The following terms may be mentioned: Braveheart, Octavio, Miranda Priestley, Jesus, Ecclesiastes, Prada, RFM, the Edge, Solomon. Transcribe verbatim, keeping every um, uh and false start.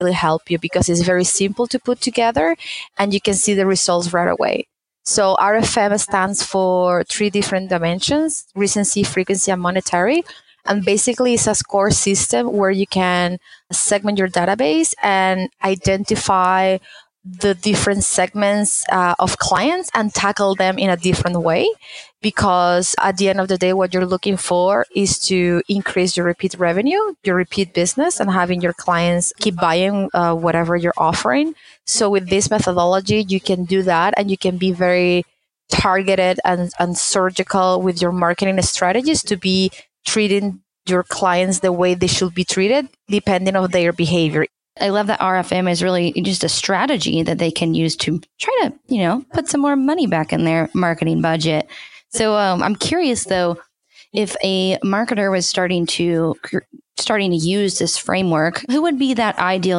really help you because it's very simple to put together and you can see the results right away. So R F M stands for three different dimensions: recency, frequency, and monetary. And basically, it's a score system where you can segment your database and identify the different segments uh, of clients and tackle them in a different way. Because at the end of the day, what you're looking for is to increase your repeat revenue, your repeat business, and having your clients keep buying uh, whatever you're offering. So with this methodology, you can do that and you can be very targeted and, and surgical with your marketing strategies to be treating your clients the way they should be treated, depending on their behavior. I love that R F M is really just a strategy that they can use to try to, you know, put some more money back in their marketing budget. So um, I'm curious, though, if a marketer was starting to starting to use this framework, who would be that ideal